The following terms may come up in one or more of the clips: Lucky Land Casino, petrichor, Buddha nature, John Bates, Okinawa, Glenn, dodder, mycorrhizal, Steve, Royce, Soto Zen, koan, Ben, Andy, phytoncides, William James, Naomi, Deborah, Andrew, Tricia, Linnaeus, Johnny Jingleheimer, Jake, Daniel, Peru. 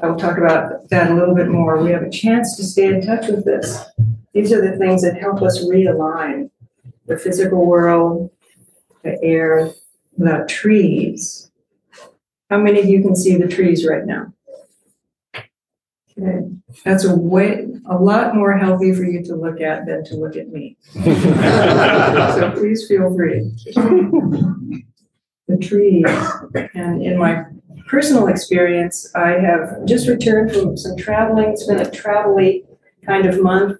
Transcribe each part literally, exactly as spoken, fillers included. I will talk about that a little bit more. We have a chance to stay in touch with this. These are the things that help us realign the physical world, the air, the trees. How many of you can see the trees right now? Okay. That's a way, a lot more healthy for you to look at than to look at me. So please feel free. The trees. And in my personal experience, I have just returned from some traveling. It's been a travel-y kind of month.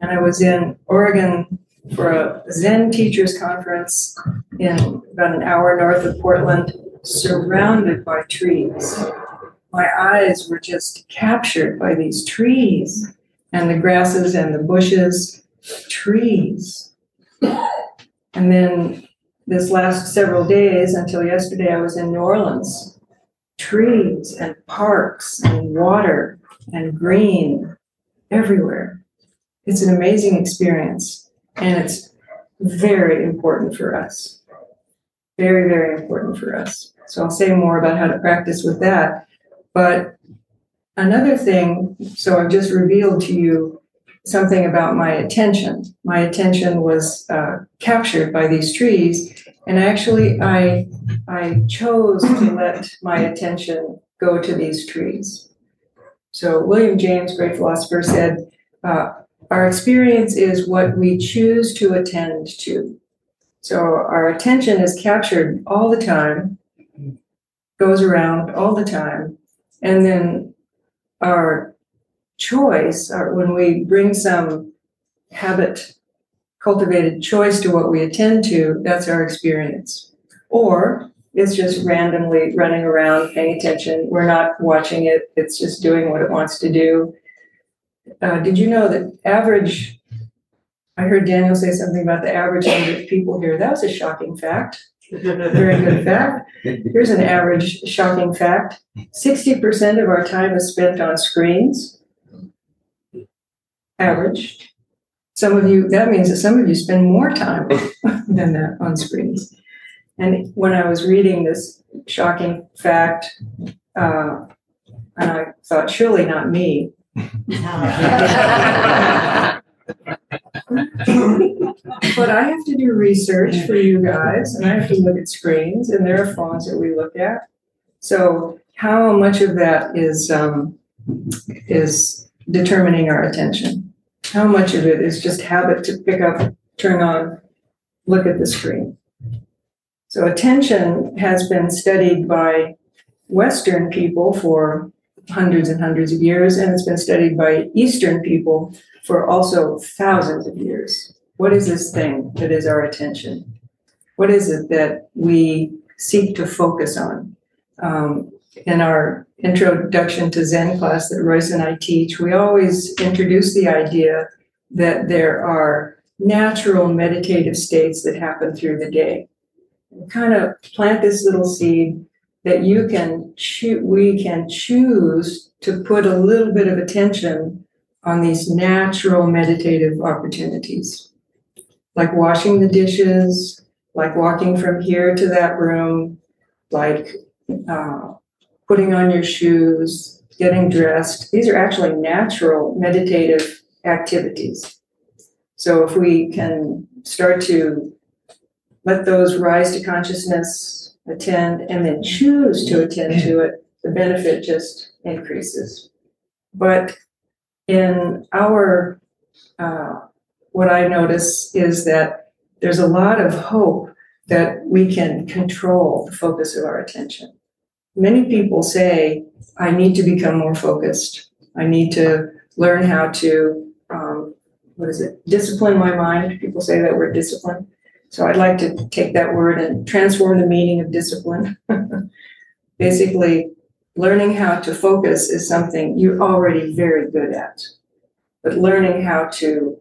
And I was in Oregon for a Zen teachers conference in about an hour north of Portland, surrounded by trees. My eyes were just captured by these trees and the grasses and the bushes, trees. And then this last several days until yesterday, I was in New Orleans, trees and parks and water and green everywhere. It's an amazing experience, and it's very important for us. Very, very important for us. So I'll say more about how to practice with that. But another thing, so I've just revealed to you something about my attention. My attention was uh, captured by these trees, and actually I, I chose to let my attention go to these trees. So William James, great philosopher, said, uh, our experience is what we choose to attend to. So our attention is captured all the time, goes around all the time. And then our choice, our, when we bring some habit, cultivated choice to what we attend to, that's our experience. Or it's just randomly running around, paying attention. We're not watching it. It's just doing what it wants to do. Uh, did you know that average, I heard Daniel say something about the average number of people here. That was a shocking fact. Very good fact. Here's an average shocking fact. sixty percent of our time is spent on screens. Average. Some of you, that means that some of you spend more time than that on screens. And when I was reading this shocking fact, uh, and I thought, surely not me. But I have to do research for you guys, and I have to look at screens, and there are phones that we look at. So how much of that is um, is determining our attention? How much of it is just habit to pick up, turn on, look at the screen? So attention has been studied by Western people for hundreds and hundreds of years, and it's been studied by Eastern people for also thousands of years. What is this thing that is our attention? What is it that we seek to focus on? Um, in our introduction to Zen class that Royce and I teach, we always introduce the idea that there are natural meditative states that happen through the day. We kind of plant this little seed that you can cho- we can choose to put a little bit of attention on these natural meditative opportunities, like washing the dishes, like walking from here to that room, like uh, putting on your shoes, getting dressed. These are actually natural meditative activities. So if we can start to let those rise to consciousness, attend, and then choose to attend to it, the benefit just increases. But in our, uh, what I notice is that there's a lot of hope that we can control the focus of our attention. Many people say, I need to become more focused. I need to learn how to, um, what is it, discipline my mind. People say that word, discipline. So I'd like to take that word and transform the meaning of discipline. Basically, learning how to focus is something you're already very good at. But learning how to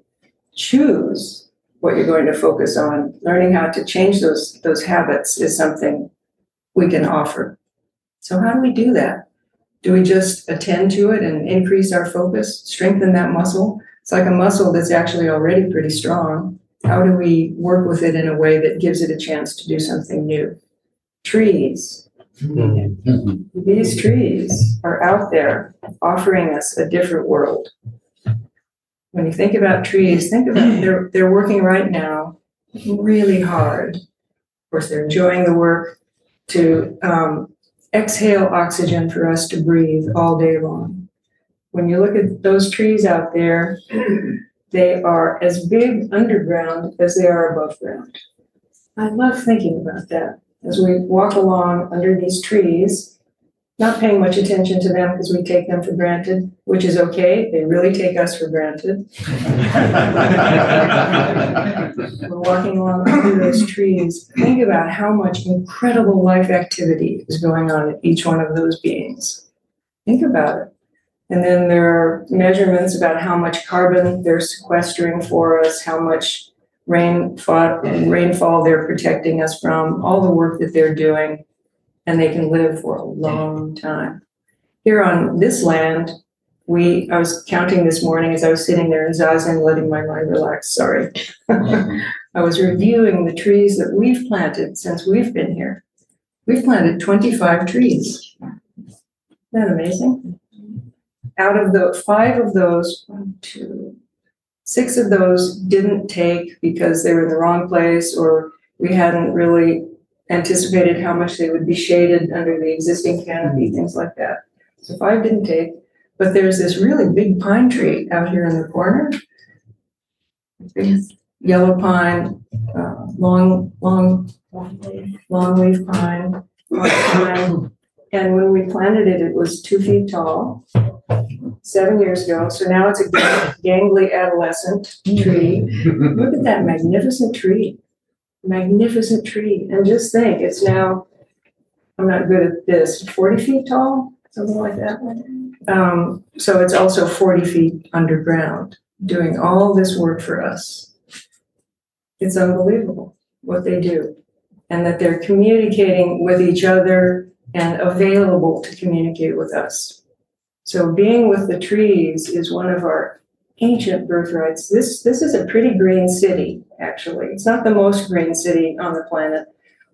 choose what you're going to focus on, learning how to change those, those habits is something we can offer. So how do we do that? Do we just attend to it and increase our focus, strengthen that muscle? It's like a muscle that's actually already pretty strong. How do we work with it in a way that gives it a chance to do something new? Trees, Mm-hmm. These trees are out there offering us a different world. When you think about trees, think about they're they're working right now really hard. Of course, they're enjoying the work to um, exhale oxygen for us to breathe all day long. When you look at those trees out there, they are as big underground as they are above ground. I love thinking about that. As we walk along under these trees, not paying much attention to them because we take them for granted, which is okay. They really take us for granted. We're walking along under those trees. Think about how much incredible life activity is going on in each one of those beings. Think about it. And then there are measurements about how much carbon they're sequestering for us, how much rainfall, rainfall they're protecting us from, all the work that they're doing, and they can live for a long time. Here on this land, we I was counting this morning as I was sitting there in Zazen, letting my mind relax, sorry. I was reviewing the trees that we've planted since we've been here. We've planted twenty-five trees. Isn't that amazing? Out of the five of those, one, two, six of those didn't take because they were in the wrong place, or we hadn't really anticipated how much they would be shaded under the existing canopy, things like that. So five didn't take, but there's this really big pine tree out here in the corner. Yes. Yellow pine, uh, long, long, long leaf pine, long pine. And when we planted it, it was two feet tall, seven years ago. So now it's a gangly adolescent tree. Look at that magnificent tree, magnificent tree. And just think, it's now, I'm not good at this, forty feet tall, something like that. Um, so it's also forty feet underground, doing all this work for us. It's unbelievable what they do, and that they're communicating with each other and available to communicate with us. So being with the trees is one of our ancient birthrights. This this is a pretty green city, actually. It's not the most green city on the planet,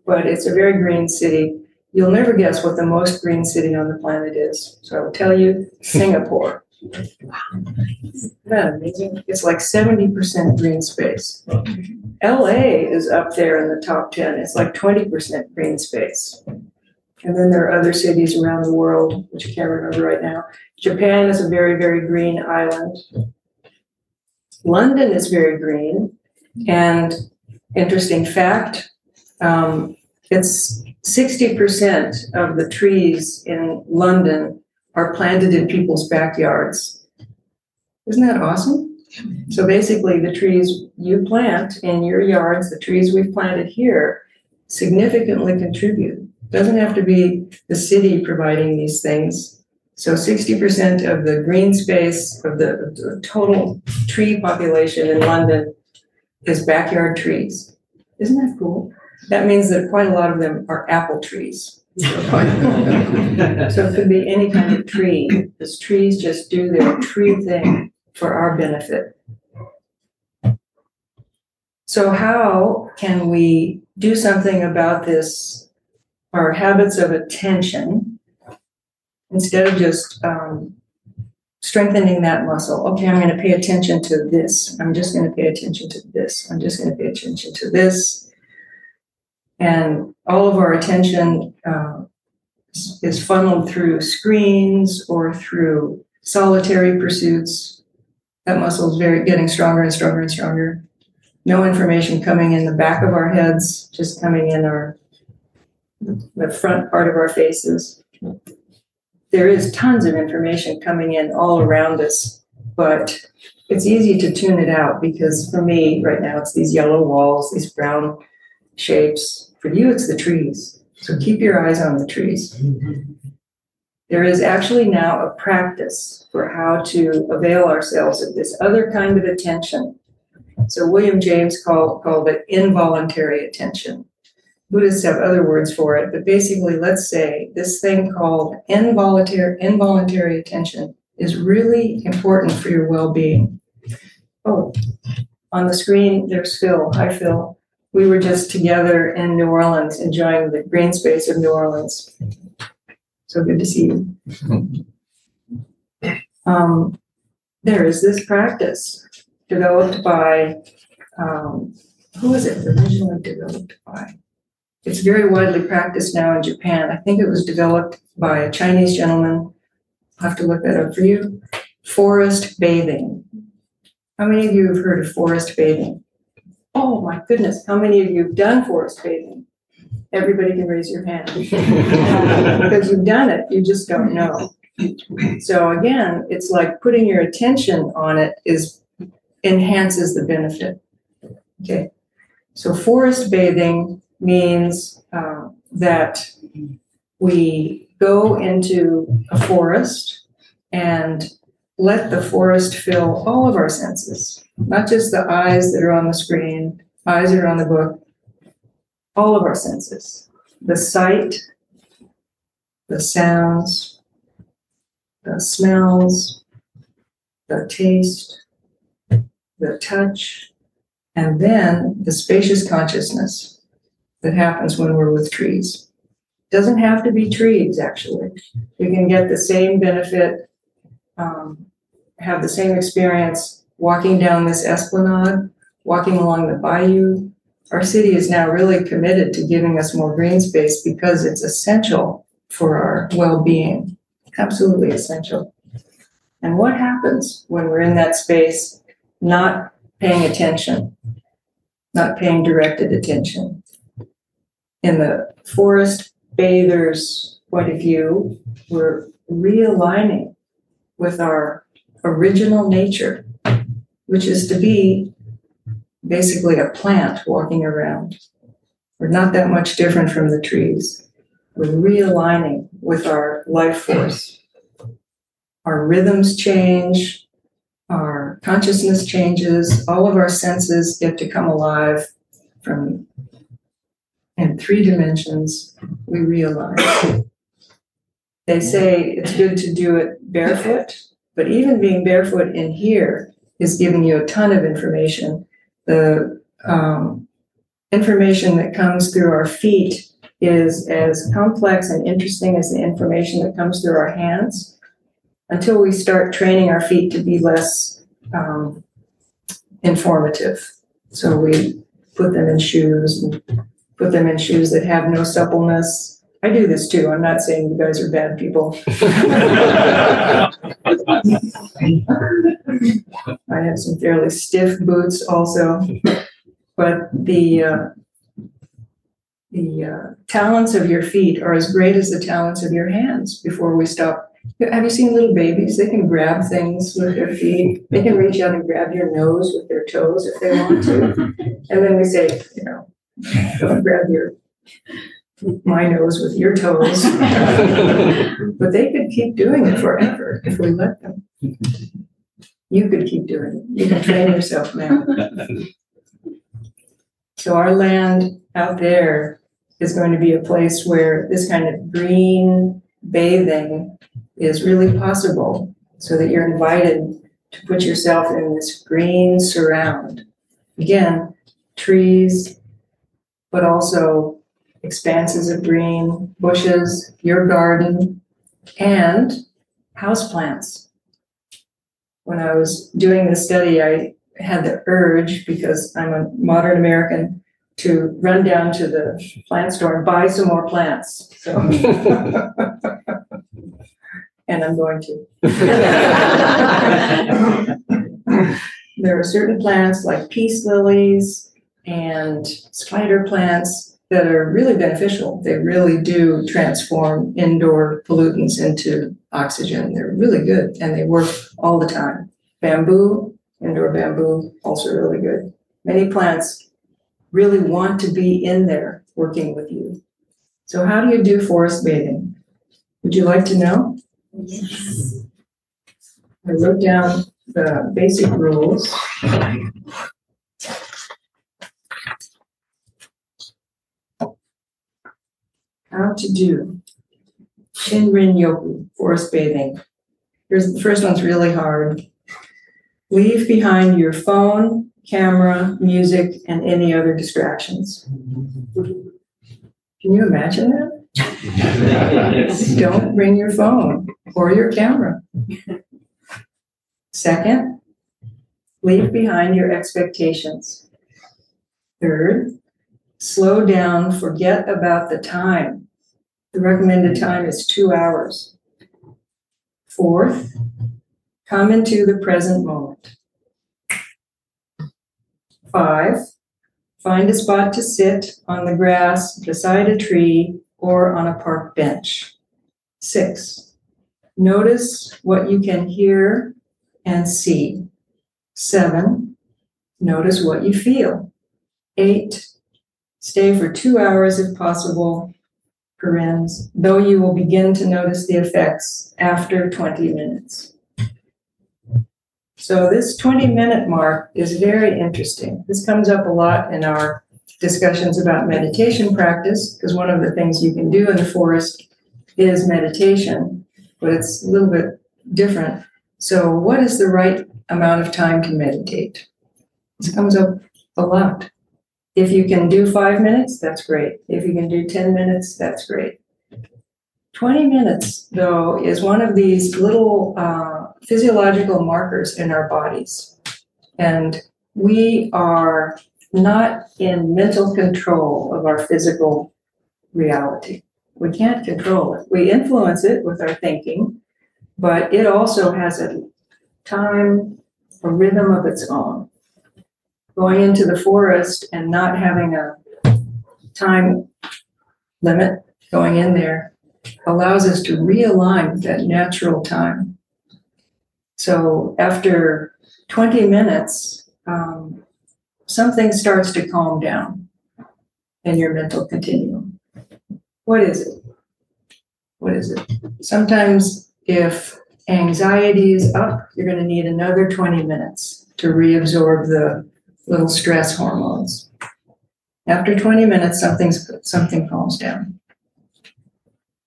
but it's a very green city. You'll never guess what the most green city on the planet is. So I will tell you, Singapore. Wow, isn't that amazing? It's like seventy percent green space. L A is up there in the top ten. It's like twenty percent green space. And then there are other cities around the world, which I can't remember right now. Japan is a very, very green island. London is very green. And interesting fact, um, it's sixty percent of the trees in London are planted in people's backyards. Isn't that awesome? So basically, the trees you plant in your yards, the trees we've planted here, significantly contribute. Doesn't have to be the city providing these things. So sixty percent of the green space of the, of the total tree population in London is backyard trees. Isn't that cool? That means that quite a lot of them are apple trees. So it could be any kind of tree. Those trees just do their tree thing for our benefit. So how can we do something about this? Our habits of attention, instead of just um, strengthening that muscle. Okay, I'm going to pay attention to this. I'm just going to pay attention to this. I'm just going to pay attention to this. And all of our attention uh, is funneled through screens or through solitary pursuits. That muscle is very getting stronger and stronger and stronger. No information coming in the back of our heads, just coming in our the front part of our faces. There is tons of information coming in all around us, but it's easy to tune it out because for me right now it's these yellow walls, these brown shapes. For you it's the trees. So keep your eyes on the trees. There is actually now a practice for how to avail ourselves of this other kind of attention. So William James called, called it involuntary attention. Buddhists have other words for it, but basically, let's say this thing called involuntary, involuntary attention is really important for your well-being. Oh, on the screen, there's Phil. Hi, Phil. we were just together in New Orleans, enjoying the green space of New Orleans. So good to see you. Um, there is this practice developed by, um, who is it originally developed by? It's very widely practiced now in Japan. I think it was developed by a Chinese gentleman. I'll have to look that up for you. Forest bathing. How many of you have heard of forest bathing? Oh my goodness, how many of you have done forest bathing? Everybody can raise your hand. Because you've done it, you just don't know. So again, it's like putting your attention on it is enhances the benefit. Okay, so forest bathing means uh, that we go into a forest and let the forest fill all of our senses, not just the eyes that are on the screen, eyes that are on the book, all of our senses, the sight, the sounds, the smells, the taste, the touch, and then the spacious consciousness that happens when we're with trees. Doesn't have to be trees, actually. You can get the same benefit, um, have the same experience walking down this esplanade, walking along the bayou. Our city is now really committed to giving us more green space because it's essential for our well-being. Absolutely essential. And what happens when we're in that space, not paying attention, not paying directed attention? In the forest bather's point of view, we're realigning with our original nature, which is to be basically a plant walking around. We're not that much different from the trees. We're realigning with our life force. Our rhythms change, our consciousness changes, all of our senses get to come alive from in three dimensions, we realign. They say it's good to do it barefoot, but even being barefoot in here is giving you a ton of information. The um, information that comes through our feet is as complex and interesting as the information that comes through our hands until we start training our feet to be less um, informative. So we put them in shoes and put them in shoes that have no suppleness. I do this too. I'm not saying you guys are bad people. I have some fairly stiff boots also, but the uh, The uh, talents of your feet are as great as the talents of your hands before we stop. Have you seen little babies? They can grab things with their feet. They can reach out and grab your nose with their toes if they want to. And then we say, you know, grab your my nose with your toes. But they could keep doing it forever if we let them. You could keep doing it. You can train yourself now. So our land out there is going to be a place where this kind of green bathing is really possible, so that you're invited to put yourself in this green surround. Again, trees, but also expanses of green, bushes, your garden, and houseplants. When I was doing this study, I had the urge, because I'm a modern American, to run down to the plant store and buy some more plants. So, and I'm going to. There are certain plants like peace lilies and spider plants that are really beneficial. They really do transform indoor pollutants into oxygen. They're really good and they work all the time. Bamboo, indoor bamboo, also really good. Many plants really want to be in there working with you. So how do you do forest bathing? Would you like to know? Yes. I wrote down the basic rules. How to do shinrin yoku, forest bathing. Here's the first one's really hard. Leave behind your phone, camera, music, and any other distractions. Can you imagine that? Don't bring your phone or your camera. Second, leave behind your expectations. Third, slow down, forget about the time. The recommended time is two hours. Fourth, come into the present moment. Five, find a spot to sit on the grass, beside a tree, or on a park bench. Six, notice what you can hear and see. Seven, notice what you feel. Eight, stay for two hours if possible, parens, though you will begin to notice the effects after twenty minutes. So this twenty minute mark is very interesting. This comes up a lot in our discussions about meditation practice, because one of the things you can do in the forest is meditation, but it's a little bit different. So what is the right amount of time to meditate? This comes up a lot. If you can do five minutes, that's great. If you can do ten minutes, that's great. twenty minutes, though, is one of these little uh, physiological markers in our bodies. And we are not in mental control of our physical reality. We can't control it. We influence it with our thinking, but it also has a time, a rhythm of its own. Going into the forest and not having a time limit going in there allows us to realign that natural time. So after twenty minutes, um, something starts to calm down in your mental continuum. What is it? What is it? Sometimes if anxiety is up, you're going to need another twenty minutes to reabsorb the little stress hormones. After twenty minutes, something's something calms down.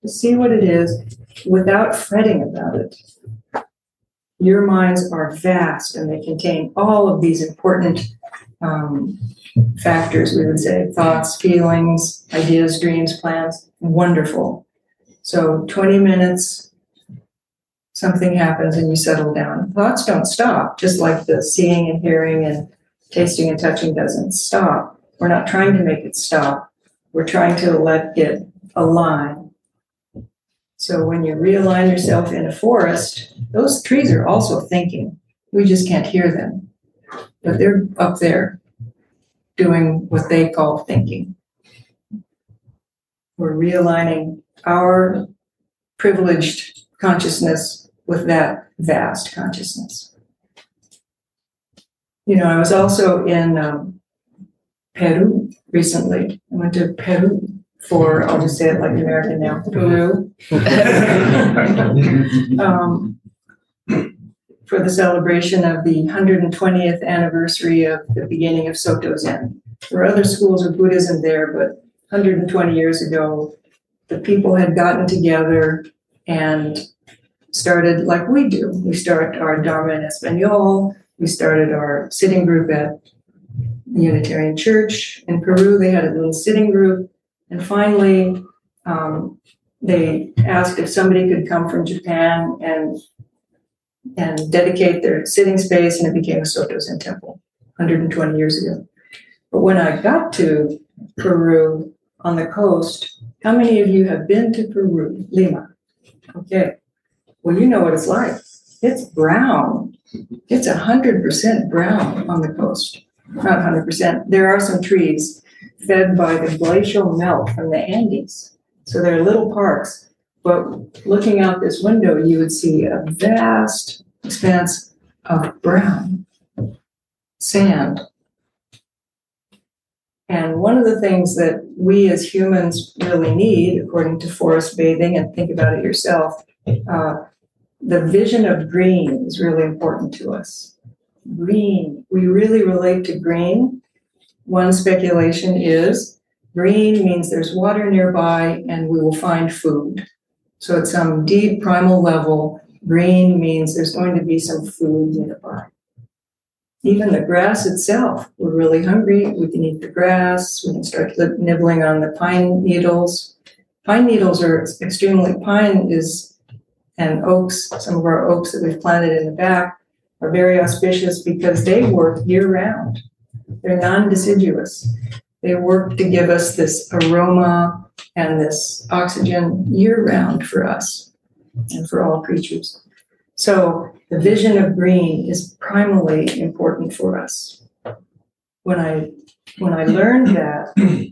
Just see what it is without fretting about it. Your minds are vast and they contain all of these important um, factors, we would say, thoughts, feelings, ideas, dreams, plans, wonderful. So twenty minutes, something happens and you settle down. Thoughts don't stop, just like the seeing and hearing and tasting and touching doesn't stop. We're not trying to make it stop. We're trying to let it align. So when you realign yourself in a forest, those trees are also thinking. We just can't hear them. But they're up there doing what they call thinking. We're realigning our privileged consciousness with that vast consciousness. You know, I was also in um, Peru recently. I went to Peru for, I'll just say it like American now, Peru. um, for the celebration of the one hundred twentieth anniversary of the beginning of Soto Zen. There were other schools of Buddhism there, but one hundred twenty years ago, the people had gotten together and started like we do. We start our Dharma in Espanol. We started our sitting group at the Unitarian Church in Peru. They had a little sitting group. And finally, um, they asked if somebody could come from Japan and, and dedicate their sitting space, and it became a Soto Zen temple one hundred twenty years ago. But when I got to Peru on the coast, how many of you have been to Peru? Lima. Okay. Well, you know what it's like. It's brown. It's one hundred percent brown on the coast. Not one hundred percent. There are some trees fed by the glacial melt from the Andes. So there are little parks. But looking out this window, you would see a vast expanse of brown sand. And one of the things that we as humans really need, according to forest bathing, and think about it yourself, uh, the vision of green is really important to us. Green, we really relate to green. One speculation is green means there's water nearby and we will find food. So at some deep primal level, green means there's going to be some food nearby. even the grass itself. We're really hungry. We can eat the grass. We can start nibbling on the pine needles. Pine needles are extremely, pine is, and oaks, some of our oaks that we've planted in the back are very auspicious because they work year round. They're non-deciduous. They work to give us this aroma and this oxygen year round for us and for all creatures. So the vision of green is primally important for us. When I when I learned that,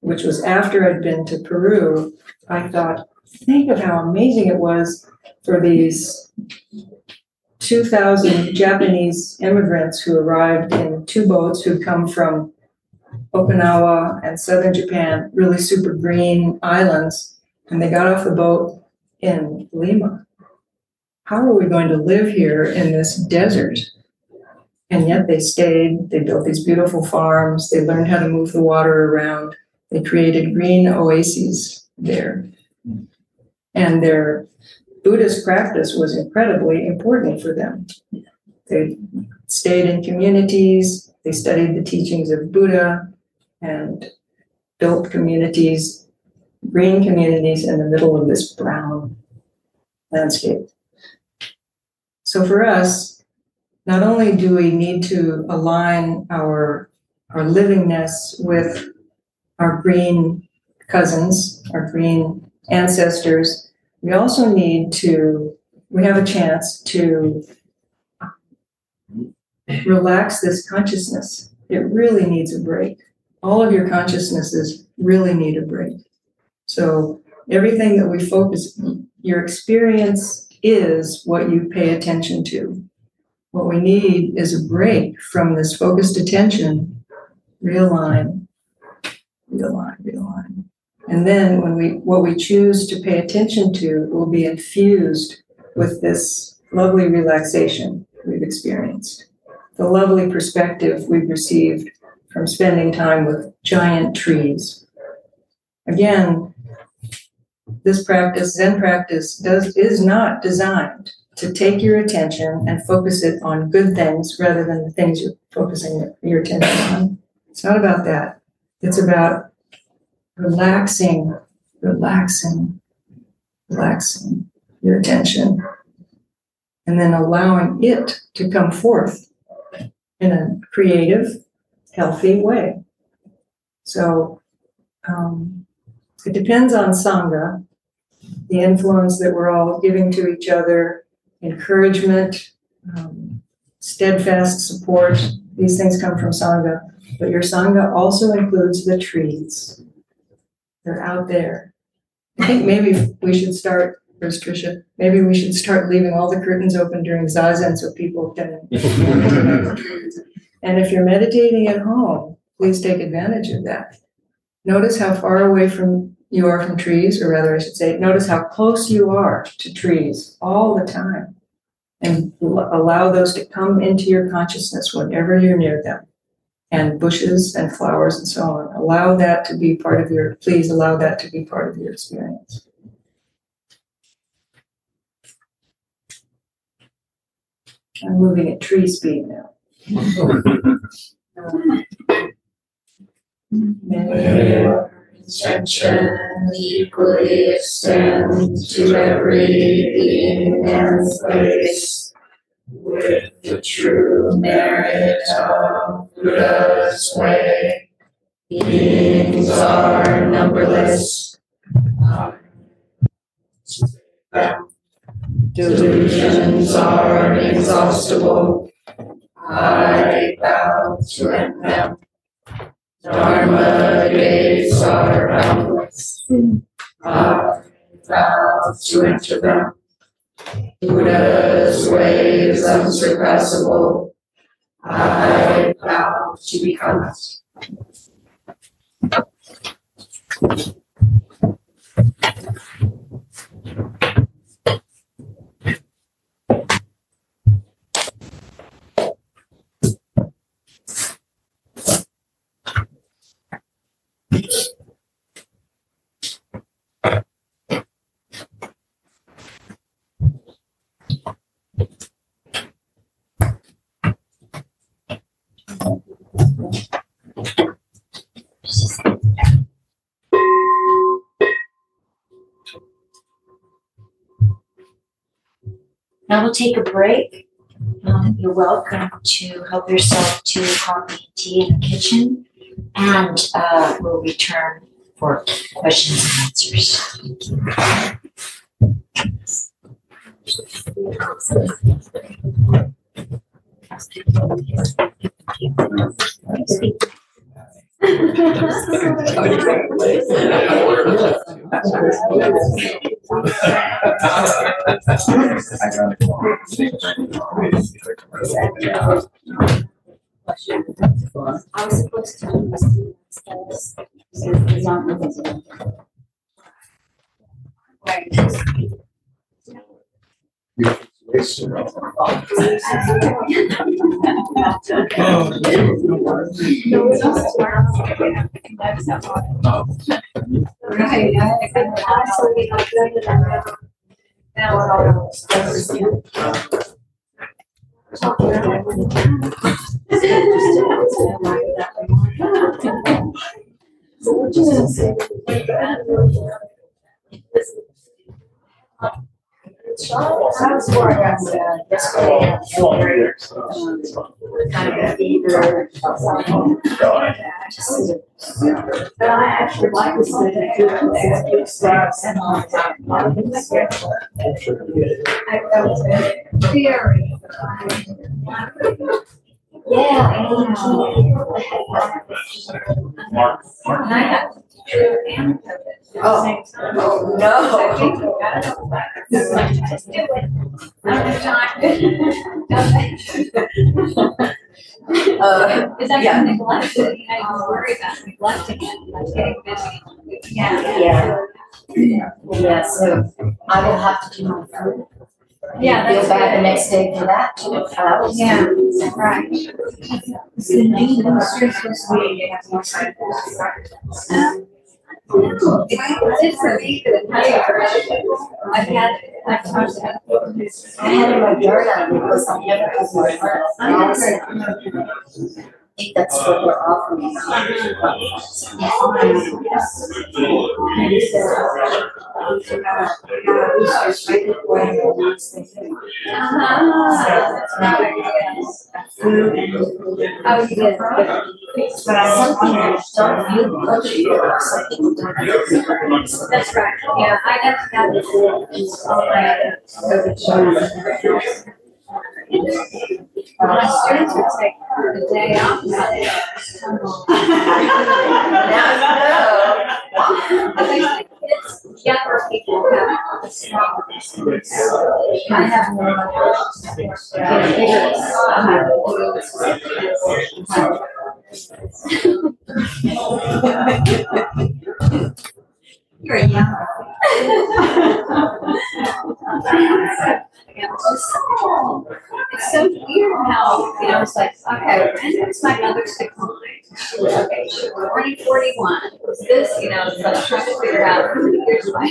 which was after I'd been to Peru, I thought, think of how amazing it was for these two thousand Japanese immigrants who arrived in two boats who'd come from Okinawa and southern Japan, really super green islands, and they got off the boat in Lima. How are we going to live here in this desert? And yet they stayed, they built these beautiful farms, they learned how to move the water around, they created green oases there. And their Buddhist practice was incredibly important for them. They stayed in communities, they studied the teachings of Buddha and built communities, green communities in the middle of this brown landscape. So for us, not only do we need to align our, our livingness with our green cousins, our green ancestors, we also need to, we have a chance to relax this consciousness. It really needs a break. All of your consciousnesses really need a break. So everything that we focus on, your experience is what you pay attention to. What we need is a break from this focused attention, realign, realign, realign. And then when we, what we choose to pay attention to will be infused with this lovely relaxation we've experienced, the lovely perspective we've received from spending time with giant trees. Again, this practice, Zen practice, does is not designed to take your attention and focus it on good things rather than the things you're focusing your attention on. It's not about that. It's about relaxing, relaxing, relaxing your attention and then allowing it to come forth in a creative, healthy way. So, um, it depends on sangha, the influence that we're all giving to each other, encouragement, um, steadfast support. These things come from sangha. But your sangha also includes the trees. They're out there. I think maybe we should start, first Tricia, maybe we should start leaving all the curtains open during Zazen so people can. And if you're meditating at home, please take advantage of that. Notice how far away from you are from trees, or rather I should say, notice how close you are to trees all the time. And l- allow those to come into your consciousness whenever you're near them. And bushes and flowers and so on. Allow that to be part of your, please allow that to be part of your experience. I'm moving at tree speed now. um, May section equally extend to every being and place with the true merit of Buddha's way. Beings are numberless. Delusions are inexhaustible. I bow to them. Dharma gates are boundless. I vow to enter them. Buddha's way is unsurpassable. I vow to become it. Now we'll take a break. Um, you're welcome to help yourself to coffee and tea in the kitchen, and uh, we'll return for questions and answers. Thank you. I was supposed to do this. I'm I was more against uh, yesterday. Um, kind of a fever. But I actually like this. I felt very. Yeah. And I have true and oh. Oh no! I don't know. Just do it. I don't have time. uh, it's actually yeah. neglected. I was worried about neglecting it. Like getting busy. Yeah. Yeah. Yeah. Yeah. So I will have to do my food. Yeah, feel bad good. The next day for that. Uh, yeah, right. No, it's it for me that I I've had I've talked about I had my dirt on because I never had my first. I think that's what we're offering. That's right. Yeah, I have to have this. My students would take the day off. Now I know. I think kids, younger people have this problem. I have more money. You're young. It was just so, it's so weird how, you know, it's like, okay, when was my mother's decline? She was, okay, she was already forty-one. It was this, you know, it's like trying to figure out, here's my,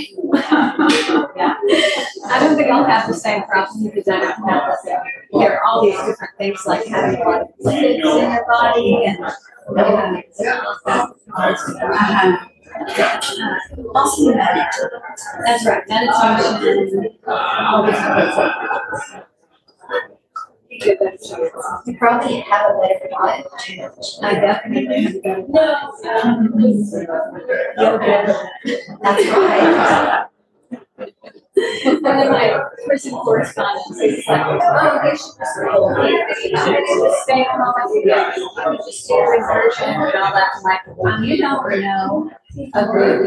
yeah. I don't think I'll have the same problem because I don't have the same. There are all these different things like having like kids in your body and, uh, uh, Uh, also meditation. That's right, meditation. You probably have a better diet too. I definitely do. That's right. And then my person correspondence is like, oh, they should just roll you know, stay at home and do that. Just do reversion and all that. I'm like, well, you don't know. Agreed. We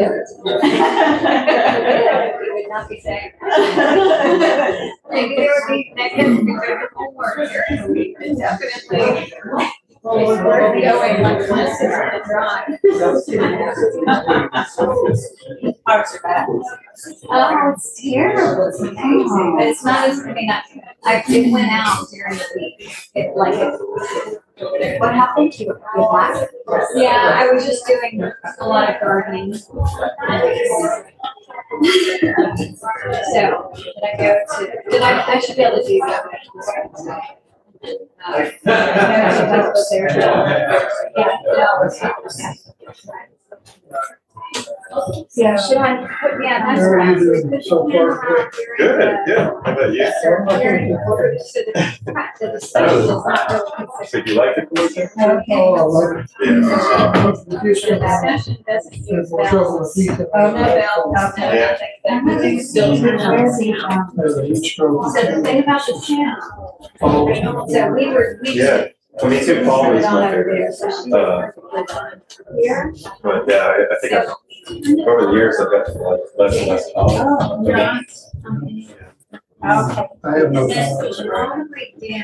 would not be saying that. Maybe there would be negative homework here. Definitely. We're going like this is going to dry. Parts are bad. Oh, it's terrible. It's amazing. But it's not as, I mean, I, I it went out during the week. It like it. What happened to you? Yeah, I was just doing a lot of gardening. So, did I go to, did I, I should be able to do that. Uh, yeah, no, it's not. Yeah. Should I put, yeah, that's right. Good, yeah. How about you? So you like the pollution? Okay. Oh, I like it. Yeah. Oh, no. So the thing about the channel, so we were, we yeah. twenty-two Palm is my favorite. Uh, but yeah, I, I think I've, over the years I've got to like less and less Palm. Yeah. Okay. I have no problem. You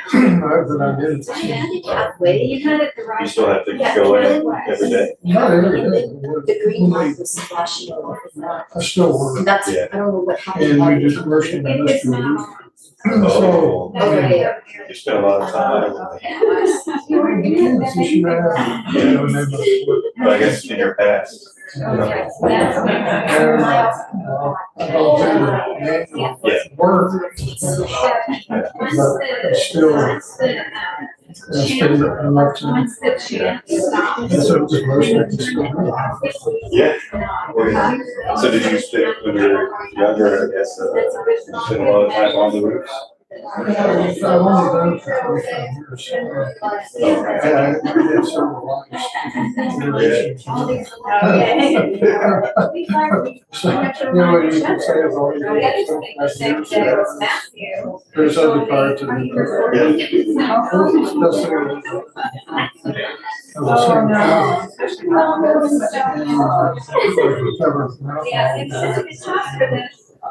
still have to go in every day? Yeah, every day. The green light was flashing. I still work. That's, yeah. I don't know what happened. And we just worship in the Oh, okay. You spent a lot of time with I guess in your past. Yeah. Yeah. So did you stick when you were younger, I guess, uh, spend a lot of time on the roofs? There's other parts of the Oh, no. Yeah, it's tough for this. I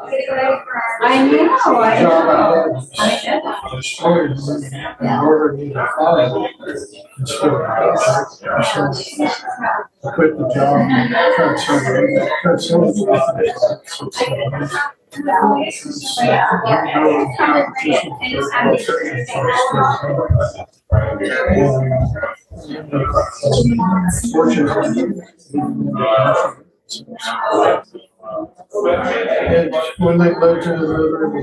know, I know. I know. Yeah. And when they led to the river,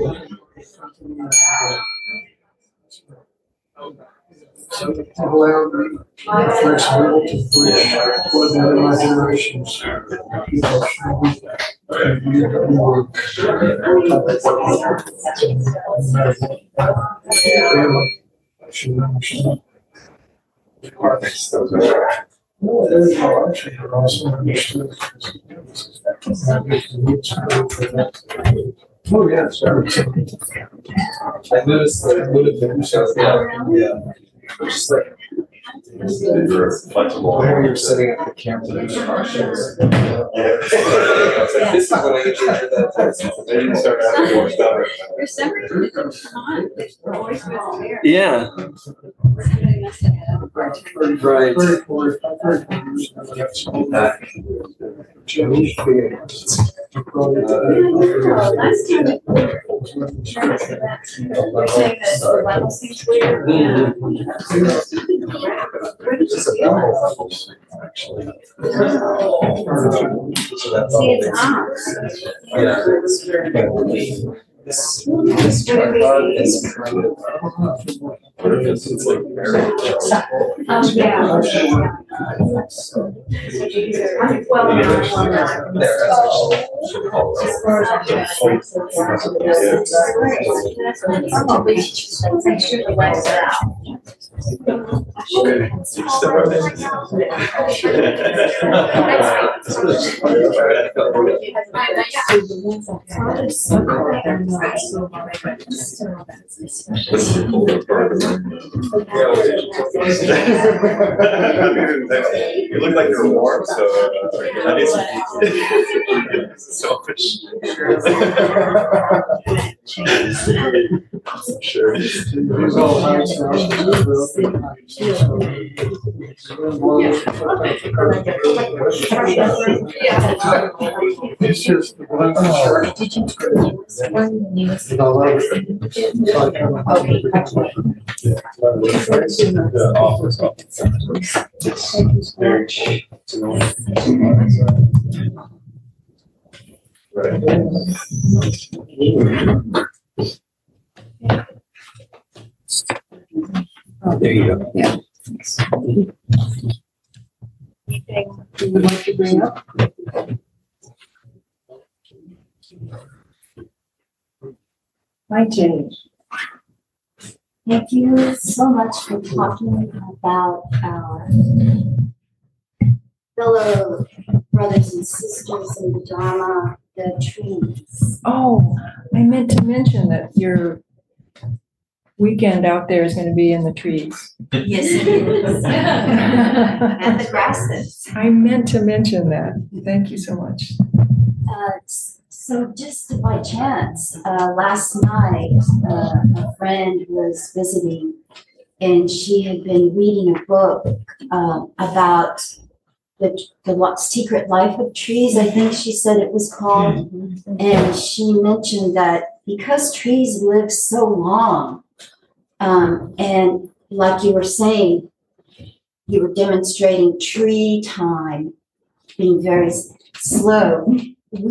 so it allowed me the flexibility to reach what the my generations people and you more what Well, it is how I treat it also understood because Oh, yes. I noticed that it would have been shut down. Yeah. Just like where you're setting up the camera. Yeah. It's not what I usually do that. Your summary didn't come on. It's always there. Yeah. Right. Actually. Yeah. This is like very um, yeah. So, well, you look like you're warm, so uh, I need some selfish. Sure. Sure. News. You know, like, like, okay. Yeah. The office office. It's very cheap to know. Right. There you go. Yeah. Anything you would like to bring up? My journey. Thank you so much for talking about our fellow brothers and sisters in the Dharma, the trees. Oh, I meant to mention that your weekend out there is going to be in the trees. Yes, it is. And the grasses. I meant to mention that. Thank you so much. Uh, So just by chance, uh, last night, uh, a friend was visiting, and she had been reading a book uh, about the, the secret life of trees, I think she said it was called. Mm-hmm. And she mentioned that because trees live so long, um, and like you were saying, you were demonstrating tree time being very slow.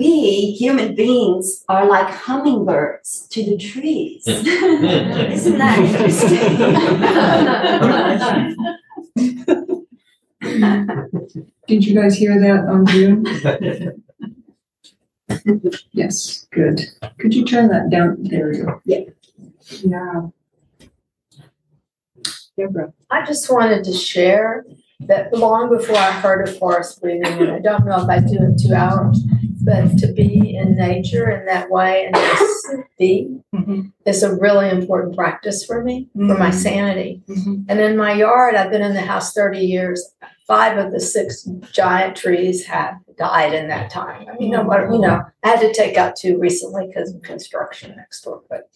We human beings are like hummingbirds to the trees. Isn't that interesting? Did you guys hear that on Zoom? Yes, good. Could you turn that down? There we go. Yeah. Yeah. Deborah. I just wanted to share that long before I heard of forest breathing, and I don't know if I do in two hours, but to be in nature in that way and just be mm-hmm. is a really important practice for me, mm-hmm. for my sanity. Mm-hmm. And in my yard, I've been in the house thirty years. Five of the six giant trees have died in that time. I mean, you know, what, you know, I had to take out two recently because of construction next door. But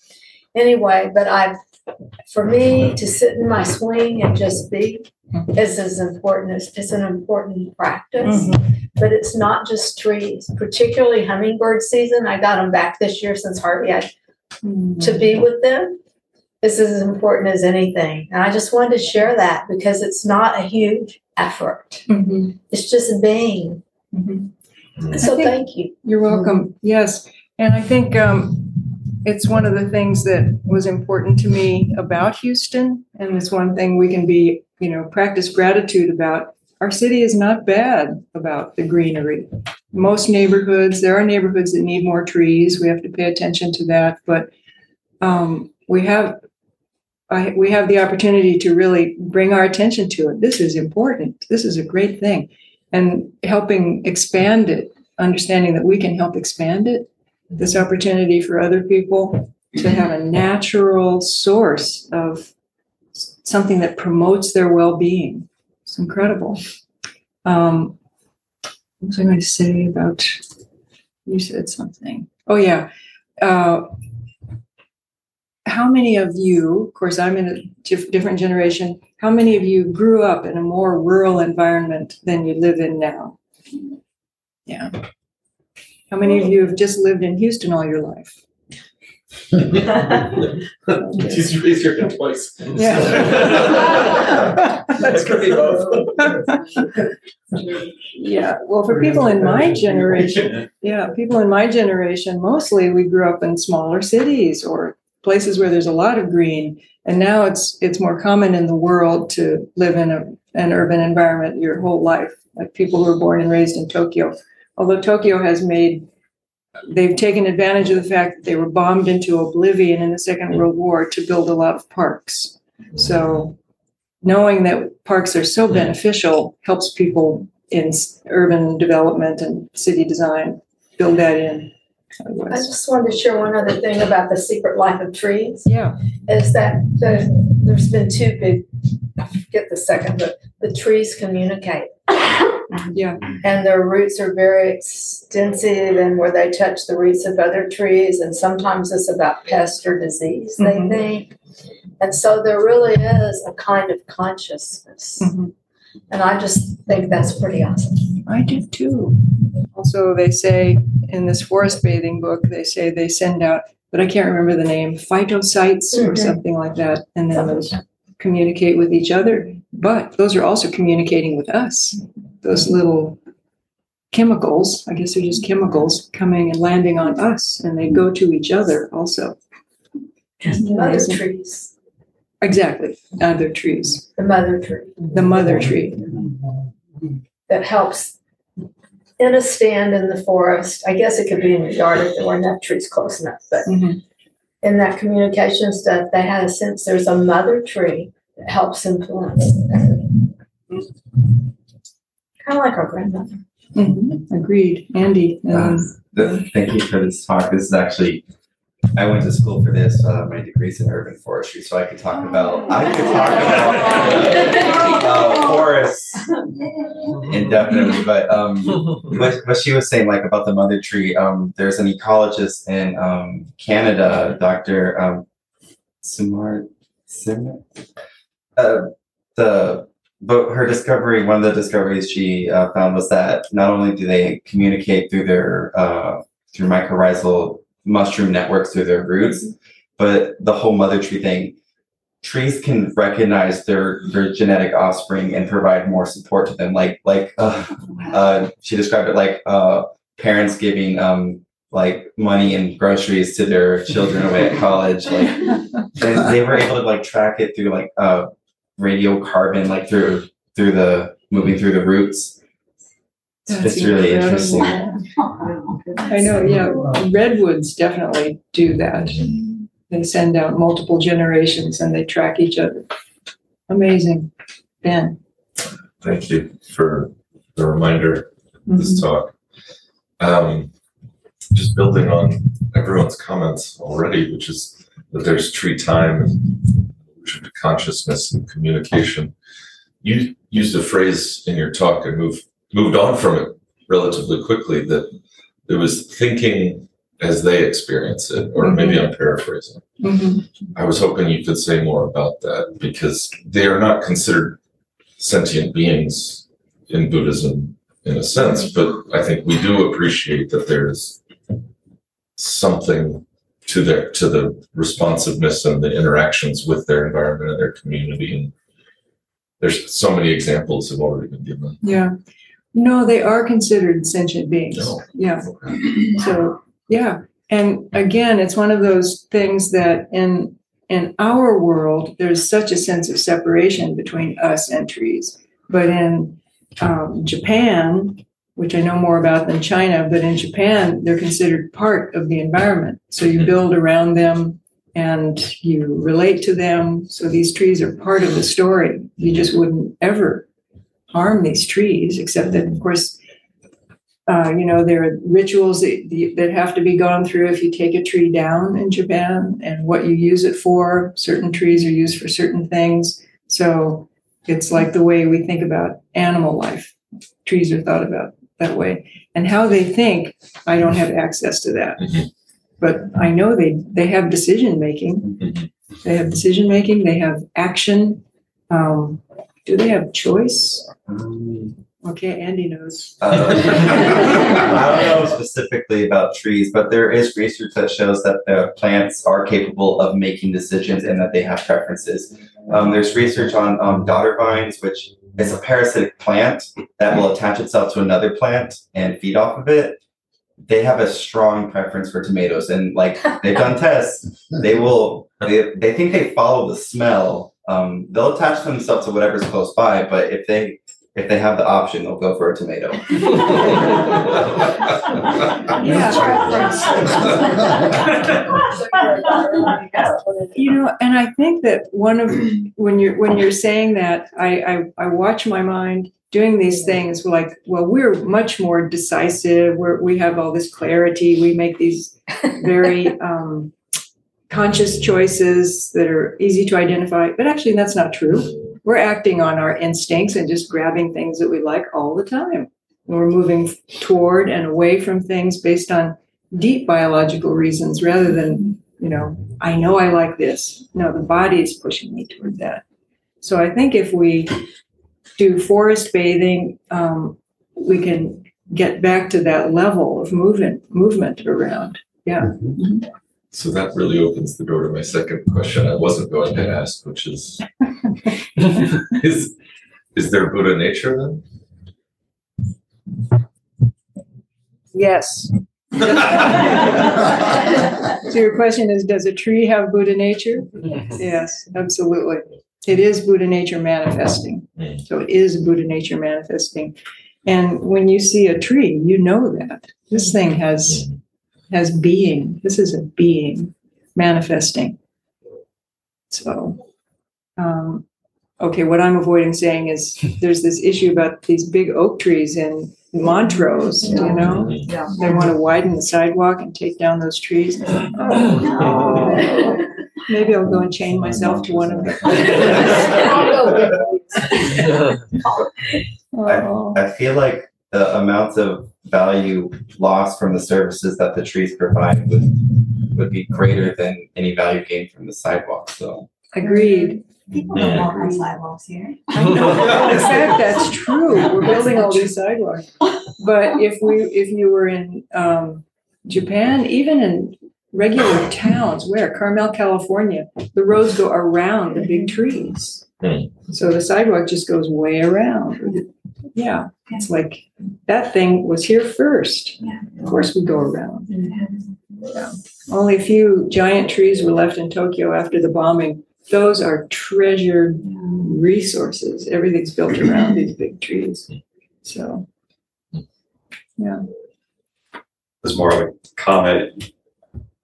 anyway, but I've, for me to sit in my swing and just be is as important. It's, it's an important practice, mm-hmm. but it's not just trees, particularly hummingbird season. I got them back this year since Harvey. I, mm-hmm. To be with them is as important as anything. And I just wanted to share that because it's not a huge effort. Mm-hmm. It's just being. Mm-hmm. So thank you. You're welcome. Mm-hmm. Yes. And I think um, it's one of the things that was important to me about Houston. And it's one thing we can be, you know, practice gratitude about. Our city is not bad about the greenery. Most neighborhoods, there are neighborhoods that need more trees. We have to pay attention to that. But um, we have I, we have the opportunity to really bring our attention to it. This is important. This is a great thing. And helping expand it, understanding that we can help expand it, this opportunity for other people to have a natural source of something that promotes their well-being. It's incredible. Um, what was I going to say about, you said something. Oh, yeah. Uh, how many of you, of course, I'm in a diff- different generation, how many of you grew up in a more rural environment than you live in now? Yeah. How many of you have just lived in Houston all your life? Just raise your hand twice. Yeah. That's great. Yeah. Well, for people in my generation, yeah, people in my generation, mostly we grew up in smaller cities or places where there's a lot of green. And now it's it's more common in the world to live in a, an urban environment your whole life. Like people who were born and raised in Tokyo. Although Tokyo has made They've taken advantage of the fact that they were bombed into oblivion in the Second World War to build a lot of parks. So knowing that parks are so beneficial helps people in urban development and city design build that in. Otherwise. I just wanted to share one other thing about the secret life of trees. Yeah. Is that the, there's been two big, I forget the second, but the trees communicate. Yeah. And their roots are very extensive, and where they touch the roots of other trees, and sometimes it's about pest or disease, mm-hmm. they think. And so there really is a kind of consciousness. Mm-hmm. And I just think that's pretty awesome. I do too. Also, they say in this forest bathing book, they say they send out, but I can't remember the name, phytoncides mm-hmm. or something like that. And then those communicate with each other. But those are also communicating with us. Those little chemicals, I guess they're just chemicals, coming and landing on us. And they go to each other also. And other trees. Exactly. Other trees. The mother tree. The mother tree. That helps in a stand in the forest. I guess it could be in your yard if there weren't enough trees close enough. But mm-hmm. in that communication stuff, they had a sense there's a mother tree that helps influence everything. Kind of like our grandmother. Mm-hmm. Agreed. Andy. Um, uh, thank you for this talk. This is actually, I went to school for this. Uh, my degree's in urban forestry, so I could talk about, I could talk about uh, uh, forests indefinitely. But um, what, what she was saying, like about the mother tree, um, there's an ecologist in um, Canada, Doctor Um, Simard, Simard? Uh, the But her discovery, one of the discoveries she uh, found was that not only do they communicate through their uh, through mycorrhizal mushroom networks through their roots, mm-hmm. but the whole mother tree thing. Trees can recognize their their genetic offspring and provide more support to them. Like like uh, uh, she described it like uh, parents giving um, like money and groceries to their children away at college. Like they, they were able to like track it through like. Uh, radiocarbon, like through through the moving through the roots. That's it's really incredible. Interesting. I know, yeah. Redwoods definitely do that. They send out multiple generations and they track each other. Amazing. Ben. Thank you for the reminder of mm-hmm. this talk. Um, just building on everyone's comments already, which is that there's tree time and to consciousness and communication. You used a phrase in your talk and moved moved on from it relatively quickly that it was thinking as they experience it, or mm-hmm. maybe I'm paraphrasing. Mm-hmm. I was hoping you could say more about that because they are not considered sentient beings in Buddhism in a sense, but I think we do appreciate that there is something to their to the responsiveness and the interactions with their environment and their community. And there's so many examples have already been given. Yeah. No, they are considered sentient beings. No. Yeah. Okay. So yeah. And again, it's one of those things that in in our world there's such a sense of separation between us and trees. But in um, Japan, which I know more about than China, but in Japan, they're considered part of the environment. So you build around them and you relate to them. So these trees are part of the story. You just wouldn't ever harm these trees, except that, of course, uh, you know, there are rituals that, that have to be gone through if you take a tree down in Japan and what you use it for. Certain trees are used for certain things. So it's like the way we think about animal life. Trees are thought about that way, and how they think, I don't have access to that, mm-hmm. but I know they they have decision making. Mm-hmm. They have decision making. They have action. Um, do they have choice? Um, okay, Andy knows. Uh, I don't know specifically about trees, but there is research that shows that the plants are capable of making decisions and that they have preferences. Um, there's research on um, dodder vines, which. It's a parasitic plant that will attach itself to another plant and feed off of it. They have a strong preference for tomatoes, and like they've done tests, they will. They, they think they follow the smell. Um, they'll attach themselves to whatever's close by, but if they if they have the option, they'll go for a tomato. You know, and I think that one of when you're when you're saying that, I, I I watch my mind doing these things. Like, well, we're much more decisive. We're we have all this clarity. We make these very um, conscious choices that are easy to identify. But actually, that's not true. We're acting on our instincts and just grabbing things that we like all the time. We're moving toward and away from things based on deep biological reasons rather than, you know, I know I like this. No, the body is pushing me toward that. So I think if we do forest bathing, um, we can get back to that level of movement, movement around. Yeah. Mm-hmm. So that really opens the door to my second question I wasn't going to ask, which is, is, is there Buddha nature then? Yes. So your question is, does a tree have Buddha nature? Yes, yes, absolutely. It is Buddha nature manifesting. So it is Buddha nature manifesting. And when you see a tree, you know that. This thing has... has being. This is a being. manifesting. So, um, okay, what I'm avoiding saying is there's this issue about these big oak trees in Montrose, yeah. you know? Yeah. They want to widen the sidewalk and take down those trees. Oh, no. Maybe I'll go and chain myself to one of them. I, I feel like the amount of value lost from the services that the trees provide would, would be greater than any value gained from the sidewalk. So agreed. People don't walk on sidewalks here. I know. In fact, that's true. We're building all these sidewalks. But if we, if you were in um, Japan, even in regular towns, where Carmel, California, the roads go around the big trees. So the sidewalk just goes way around. Yeah, it's like that thing was here first. Of course, we go around. Yeah. Only a few giant trees were left in Tokyo after the bombing. Those are treasured resources. Everything's built around these big trees. So, yeah. There's more of a comment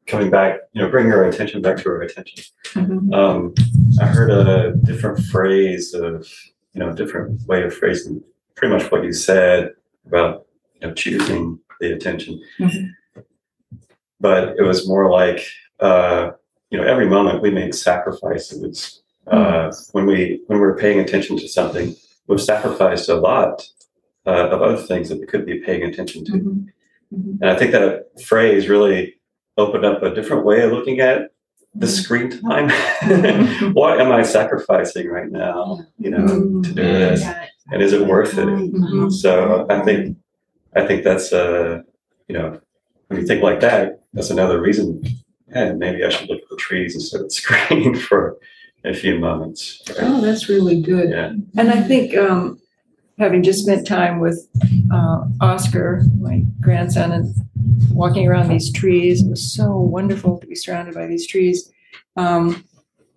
coming back, you know, bringing our attention back to our attention. Mm-hmm. Um, I heard a different phrase of, you know, different way of phrasing pretty much what you said about, you know, choosing the attention. Mm-hmm. But it was more like, uh, you know, every moment we make sacrifices. Uh, when we when we're paying attention to something, we've sacrificed a lot uh, of other things that we could be paying attention to. Mm-hmm. Mm-hmm. And I think that phrase really opened up a different way of looking at the screen time. What am I sacrificing right now? You know, mm-hmm. to do this, and is it worth it? Mm-hmm. So I think I think that's a uh, you know, when you think like that, that's another reason. And maybe I should look at the trees instead of the screen for a few moments. Right? Oh, that's really good. Yeah. And I think um, having just spent time with uh, Oscar, my grandson, and walking around these trees, it was so wonderful to be surrounded by these trees. Um,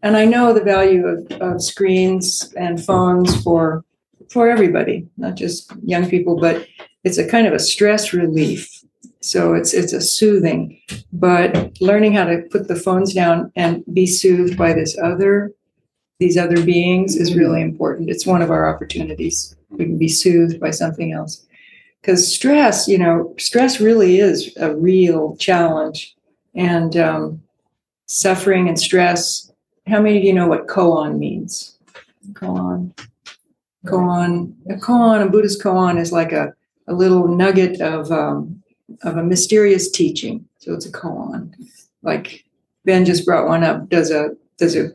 and I know the value of, of screens and phones for for everybody, not just young people, but it's a kind of a stress relief. So it's it's a soothing, but learning how to put the phones down and be soothed by this other, these other beings is really important. It's one of our opportunities. We can be soothed by something else. Because stress, you know, stress really is a real challenge. And um, suffering and stress, how many of you know what koan means? Koan, koan, a koan, a Buddhist koan is like a, a little nugget of... Um, of a mysterious teaching. So it's a koan. Like Ben just brought one up. Does a does a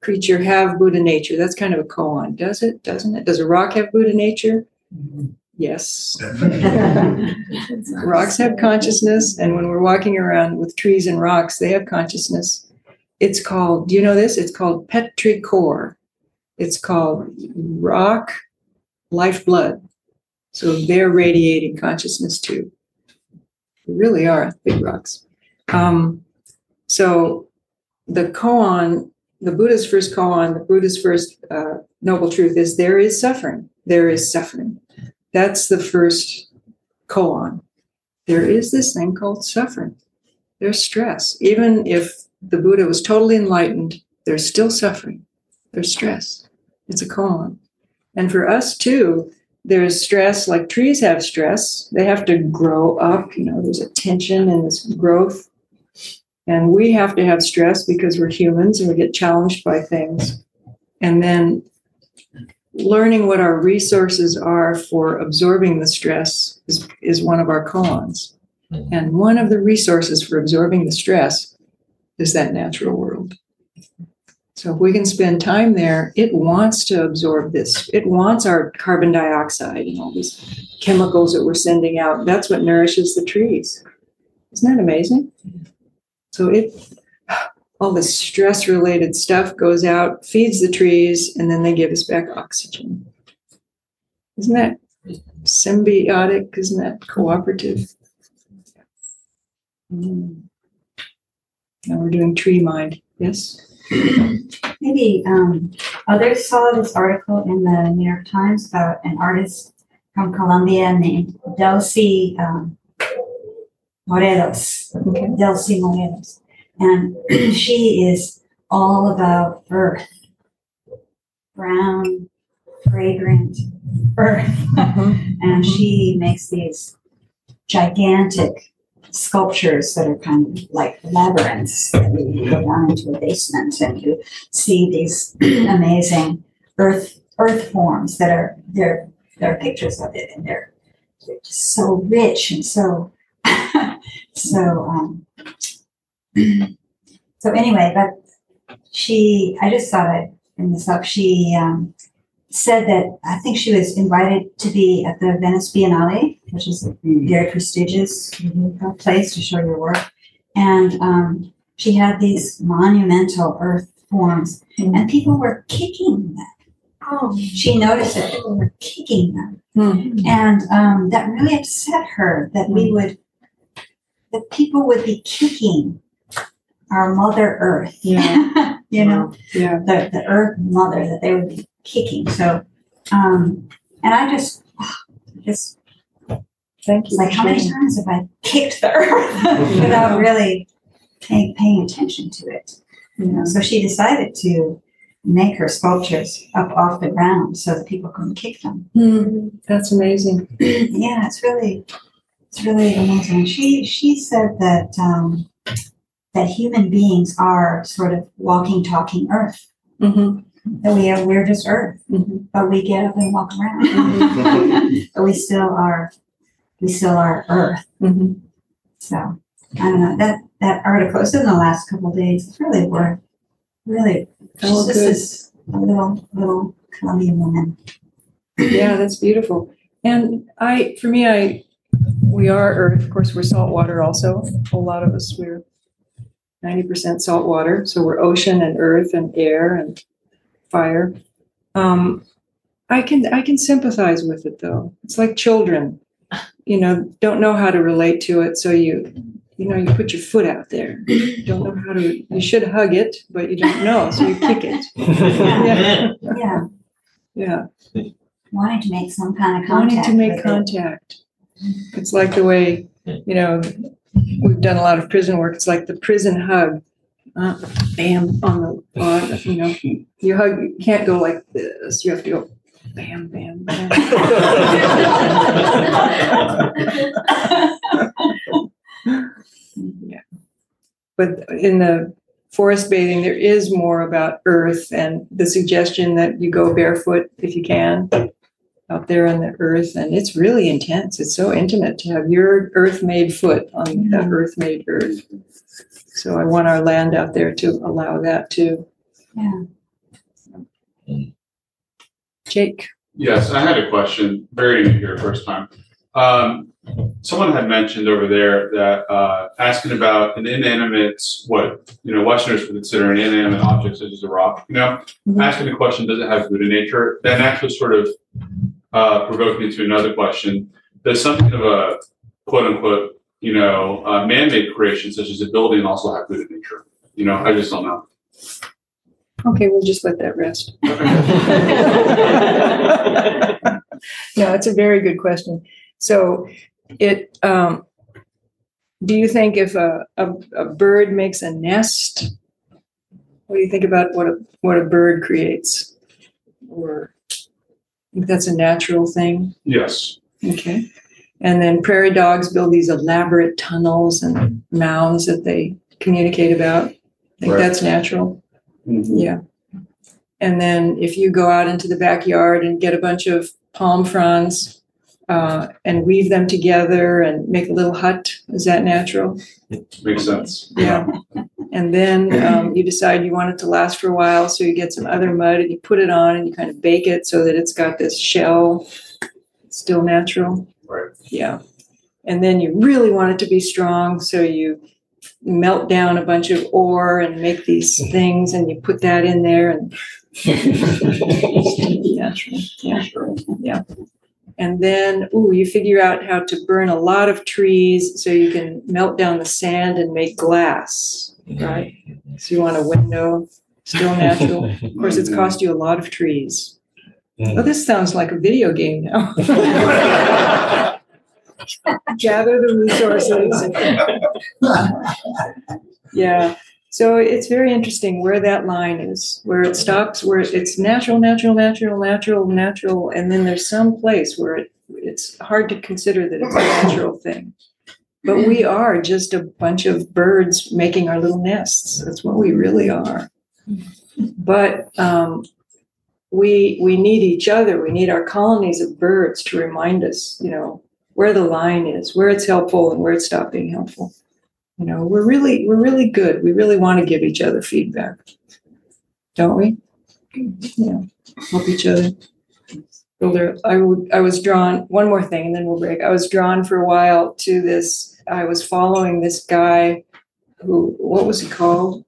creature have Buddha nature? That's kind of a koan. Does it? Doesn't it? Does a rock have Buddha nature? Mm-hmm. Yes. Rocks have consciousness. And when we're walking around with trees and rocks, they have consciousness. It's called, do you know this? It's called petrichor. It's called rock lifeblood. So they're radiating consciousness too. They really are big rocks. Um, so the koan, the Buddha's first koan, the Buddha's first uh, noble truth is there is suffering. There is suffering. That's the first koan. There is this thing called suffering. There's stress. Even if the Buddha was totally enlightened, there's still suffering. There's stress. It's a koan. And for us too, there's stress, like trees have stress. They have to grow up. You know, there's a tension and this growth. And we have to have stress because we're humans and we get challenged by things. And then learning what our resources are for absorbing the stress is, is one of our koans. And one of the resources for absorbing the stress is that natural world. So if we can spend time there, it wants to absorb this. It wants our carbon dioxide and all these chemicals that we're sending out. That's what nourishes the trees. Isn't that amazing? So it, all this stress-related stuff goes out, feeds the trees, and then they give us back oxygen. Isn't that symbiotic? Isn't that cooperative? Mm. Now we're doing tree mind. Yes? Maybe um, others saw this article in the New York Times about an artist from Colombia named Delcy um, Morelos. Okay. Delcy Morelos. And she is all about earth. Brown, fragrant earth. Mm-hmm. And she makes these gigantic sculptures that are kind of like labyrinths that you go down into a basement and you see these amazing earth earth forms that are there. There are pictures of it, and they're, they're just so rich and so so um, so anyway. But she, I just thought I'd bring this up. She um, said that I think she was invited to be at the Venice Biennale, which is a very prestigious mm-hmm. place to show your work. And um, she had these monumental earth forms, mm-hmm. and people were kicking them. Oh. She noticed that people were kicking them. Mm-hmm. And um, that really upset her, that mm-hmm. we would, that people would be kicking our Mother Earth. Yeah. You know, yeah. the, the Earth Mother, that they would be kicking. So, um, and I just, just, Thank you. Like, how many times have I kicked the earth without really paying, paying attention to it? You know, so she decided to make her sculptures up off the ground so that people couldn't kick them. Mm, that's amazing. Yeah, it's really, it's really amazing. She she said that um, that human beings are sort of walking, talking earth. Mm-hmm. That we are, we're just earth, mm-hmm. but we get up and walk around. Mm-hmm. But we still are. We still are earth. Mm-hmm. So I don't know, that that article, it's in the last couple of days. It's really worth, really. Oh, this is a little little Colombian woman. Yeah, that's beautiful. And I, for me, I we are earth. Of course, we're salt water also. A lot of us, we're ninety percent salt water. So we're ocean and earth and air and fire. Um, I can I can sympathize with it though. It's like children. You know, don't know how to relate to it, so you, you know, you put your foot out there. Don't know how to. You should hug it, but you don't know, so you kick it. Yeah, yeah, yeah. yeah. Wanted to make some kind of contact. Wanted to make contact. It. It's like the way, you know, we've done a lot of prison work. It's like the prison hug. Uh, bam on the, on, you know, you hug. You can't go like this. You have to go. Bam, bam, bam. Yeah. But in the forest bathing, there is more about earth and the suggestion that you go barefoot if you can out there on the earth. And it's really intense. It's so intimate to have your earth-made foot on mm-hmm. the earth-made earth. So I want our land out there to allow that too. Yeah. Jake. Yes, I had a question. Very new here, first time. Um, someone had mentioned over there that uh, asking about an inanimate, what you know, Westerners would consider an inanimate object such as a rock. You know, mm-hmm. asking the question, does it have Buddha nature? That actually sort of uh, provoked me to another question. Does something of a quote unquote, you know, uh, man-made creation such as a building also have Buddha nature? You know, I just don't know. Okay, we'll just let that rest. No, it's a very good question. So it, um, do you think if a, a, a bird makes a nest, what do you think about what a, what a bird creates? Or I think that's a natural thing? Yes. Okay. And then prairie dogs build these elaborate tunnels and mounds that they communicate about. I think right. that's natural. Mm-hmm. Yeah. And then if you go out into the backyard and get a bunch of palm fronds uh, and weave them together and make a little hut, is that natural? Makes sense. Yeah. And then um, you decide you want it to last for a while, so you get some other mud and you put it on and you kind of bake it so that it's got this shell. It's still natural. Right. Yeah. And then you really want it to be strong, so you melt down a bunch of ore and make these things, and you put that in there, and yeah, yeah, yeah. And then, ooh, you figure out how to burn a lot of trees so you can melt down the sand and make glass, right? So you want a window, still natural. Of course, it's cost you a lot of trees. Oh, this sounds like a video game now. Gather the resources. Yeah. So it's very interesting where that line is, where it stops, where it's natural, natural, natural, natural, natural, and then there's some place where it, it's hard to consider that it's a natural thing. But we are just a bunch of birds making our little nests. That's what we really are. But um, we we need each other. We need our colonies of birds to remind us, you know, where the line is, where it's helpful and where it's not being helpful. You know, we're really, we're really good. We really want to give each other feedback, don't we? Yeah, help each other. I, w- I was drawn, one more thing and then we'll break. I was drawn for a while to this. I was following this guy who, what was he called?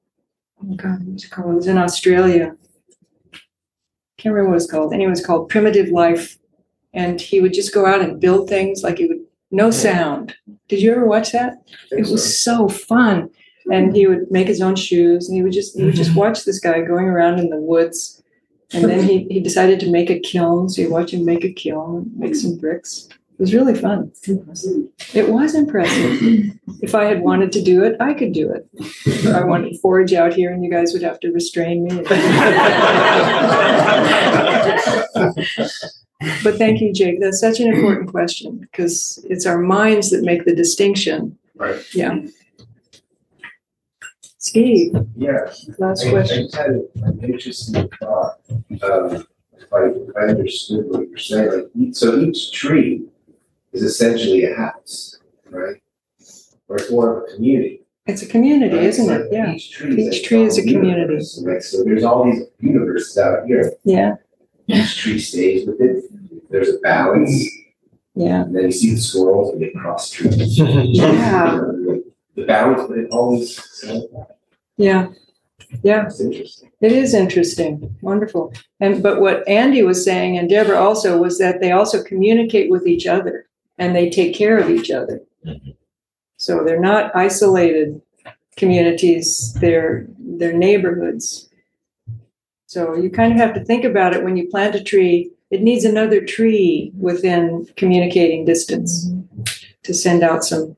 Oh God, what was he called? He was in Australia. Can't remember what it was called. Anyway, it was called Primitive Life. And he would just go out and build things like he would. No sound. Did you ever watch that? It was so fun. And he would make his own shoes, and he would just he would just watch this guy going around in the woods. And then he, he decided to make a kiln, so you watch him make a kiln, make some bricks. It was really fun. It was impressive. If I had wanted to do it, I could do it. If I wanted to forage out here, and you guys would have to restrain me. But thank you, Jake. That's such an important question because it's our minds that make the distinction. Right. Yeah. Steve. Yeah. Last I, question. I had an interesting thought. Um, if, I, if I understood what you were saying, like, so each tree is essentially a house, right? Or it's more of a community. It's a community, right? Isn't so it? Yeah. Each tree, each is, tree is a community. Right? So there's all these universes out here. Yeah. Each tree stays with it. There's a balance. Yeah. And then you see the squirrels and they cross trees. Yeah. The balance, but it always. Yeah. Yeah. It's interesting. It is interesting. Wonderful. And but what Andy was saying and Deborah also was that they also communicate with each other and they take care of each other. Mm-hmm. So they're not isolated communities. They're they're neighborhoods. So you kind of have to think about it when you plant a tree. It needs another tree within communicating distance to send out some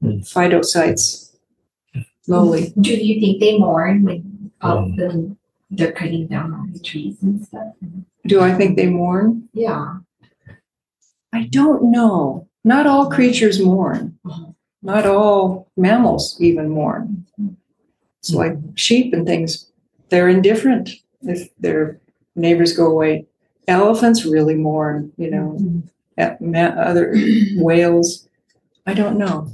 phytoncides slowly. Do you think they mourn when all of them, they're cutting down all the trees and stuff? Do I think they mourn? Yeah. I don't know. Not all creatures mourn. Not all mammals even mourn. It's like sheep and things. They're indifferent. If their neighbors go away, elephants really mourn, you know, mm-hmm. Other whales. I don't know.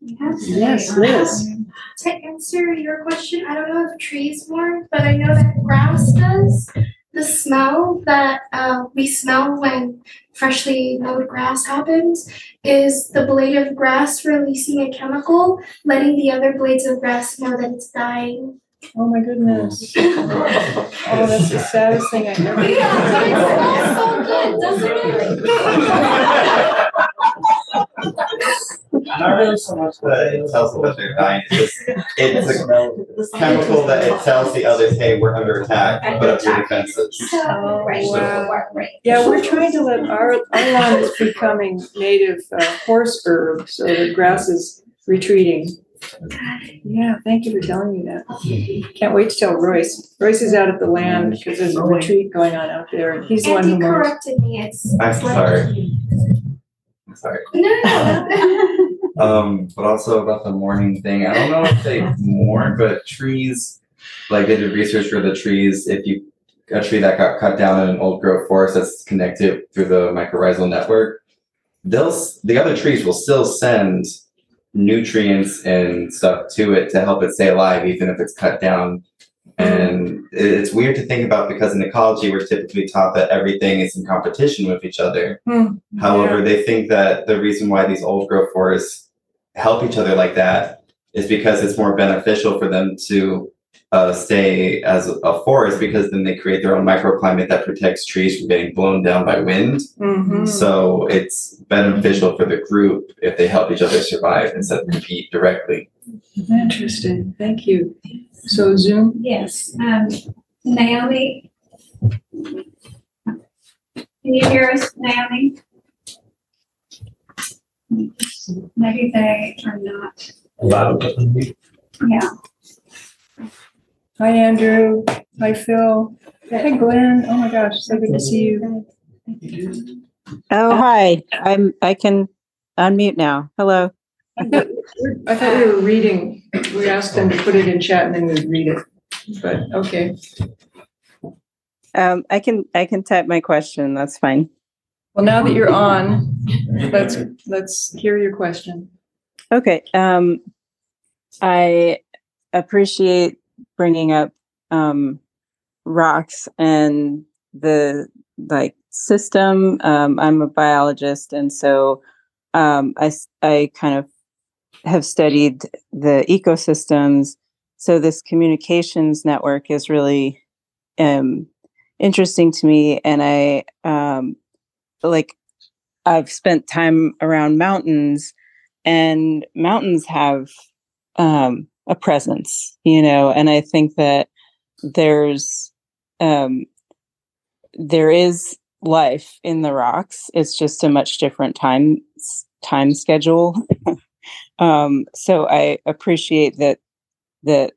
Yes, yes Liz. Um, to answer your question, I don't know if trees mourn, but I know that grass does. The smell that uh, we smell when freshly mowed grass happens is the blade of grass releasing a chemical, letting the other blades of grass know that it's dying. Oh my goodness. Oh, that's the saddest thing I ever heard. Yeah, but it smells so good, doesn't it? Not really so much that it tells them that they're dying. It's, just, it's a chemical that it tells the others, hey, we're under attack, put up your defenses. Oh, right. Wow. Yeah, we're trying to let our, our lawn is becoming native uh, horse herb, so the grass is retreating. Yeah, thank you for telling me that. Can't wait to tell Royce. Royce is out at the land because there's a retreat going on out there. And he's the one who corrected me. It's, I'm it's sorry. I'm sorry. No, no, no. Um, but also about the mourning thing. I don't know if they mourn, but trees, like they did research for the trees. If you a tree that got cut down in an old growth forest that's connected through the mycorrhizal network, they'll the other trees will still send nutrients and stuff to it to help it stay alive, even if it's cut down. And it's weird to think about because in ecology, we're typically taught that everything is in competition with each other. Mm, However, yeah. They think that the reason why these old growth forests help each other like that is because it's more beneficial for them to uh, stay as a forest because then they create their own microclimate that protects trees from getting blown down by wind. Mm-hmm. So it's beneficial for the group if they help each other survive instead of compete directly. Interesting. Thank you. So Zoom? Yes. Um, Naomi, can you hear us, Naomi? Maybe they are not. Loud. Yeah. Hi, Andrew. Hi, Phil. Hi, Glenn. Oh my gosh, so good to see you. Oh, hi. I'm. I can unmute now. Hello. I thought, I thought we were reading. We asked them to put it in chat, and then we'd read it. But okay. Um, I can. I can type my question. That's fine. Well, now that you're on, let's let's hear your question. Okay. Um, I appreciate bringing up um, rocks and the like system. Um, I'm a biologist, and so. Um, I, I kind of have studied the ecosystems. So this communications network is really um, interesting to me. And I, um, like, I've spent time around mountains, and mountains have um, a presence, you know, and I think that there's, um, there is life in the rocks. It's just a much different time time schedule. um, so I appreciate that that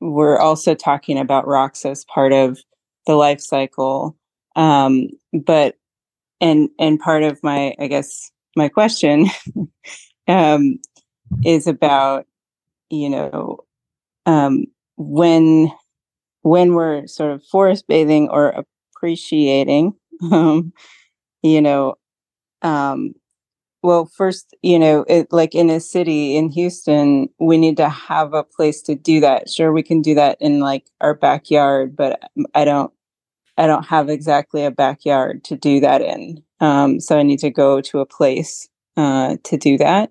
we're also talking about rocks as part of the life cycle. Um, but and and part of my, I guess, my question um, is about you know um, when when we're sort of forest bathing or appreciating. Um, you know, um, well, first, you know, it, like in a city in Houston, we need to have a place to do that. Sure, we can do that in like our backyard, but I don't, I don't have exactly a backyard to do that in. Um, so I need to go to a place uh, to do that.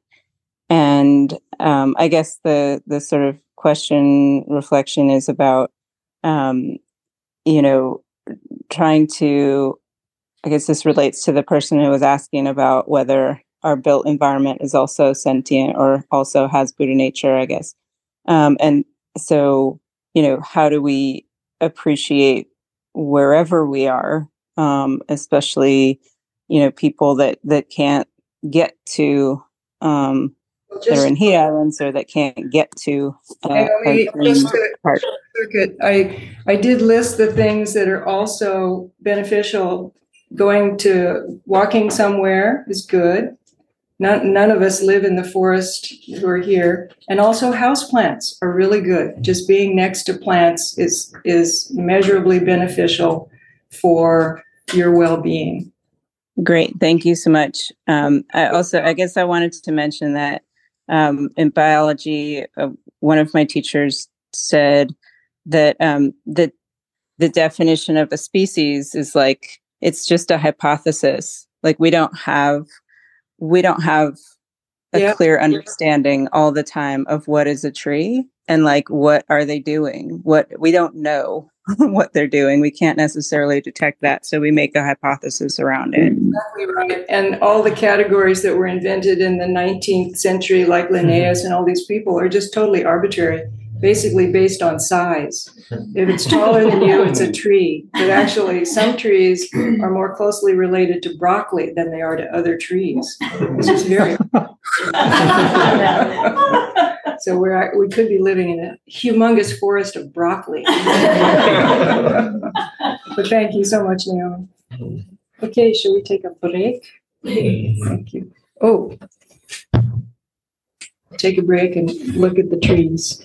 And um, I guess the the sort of question reflection is about, um, you know, trying to. I guess this relates to the person who was asking about whether our built environment is also sentient or also has Buddha nature, I guess. Um, and so, you know, how do we appreciate wherever we are, um, especially, you know, people that, that can't get to, um, just, that are in heat islands or that can't get to. Uh, Naomi, just to circuit, I, I did list the things that are also beneficial. Going to walking somewhere is good. None, none of us live in the forest who are here. And also houseplants are really good. Just being next to plants is is measurably beneficial for your well-being. Great. Thank you so much. Um, I also, I guess I wanted to mention that um, in biology, uh, one of my teachers said that um, the, the definition of a species is like, it's just a hypothesis. Like we don't have, we don't have a yeah. clear understanding all the time of what is a tree and like, what are they doing? What we don't know what they're doing. We can't necessarily detect that. So we make a hypothesis around it. Exactly right. And all the categories that were invented in the nineteenth century, like Linnaeus and all these people, are just totally arbitrary. Basically based on size. If it's taller than you, it's a tree. But actually, some trees are more closely related to broccoli than they are to other trees. This is very. So we're we could be living in a humongous forest of broccoli. But thank you so much, Naomi. Okay, shall we take a break? Thank you. Oh. Take a break and look at the trees.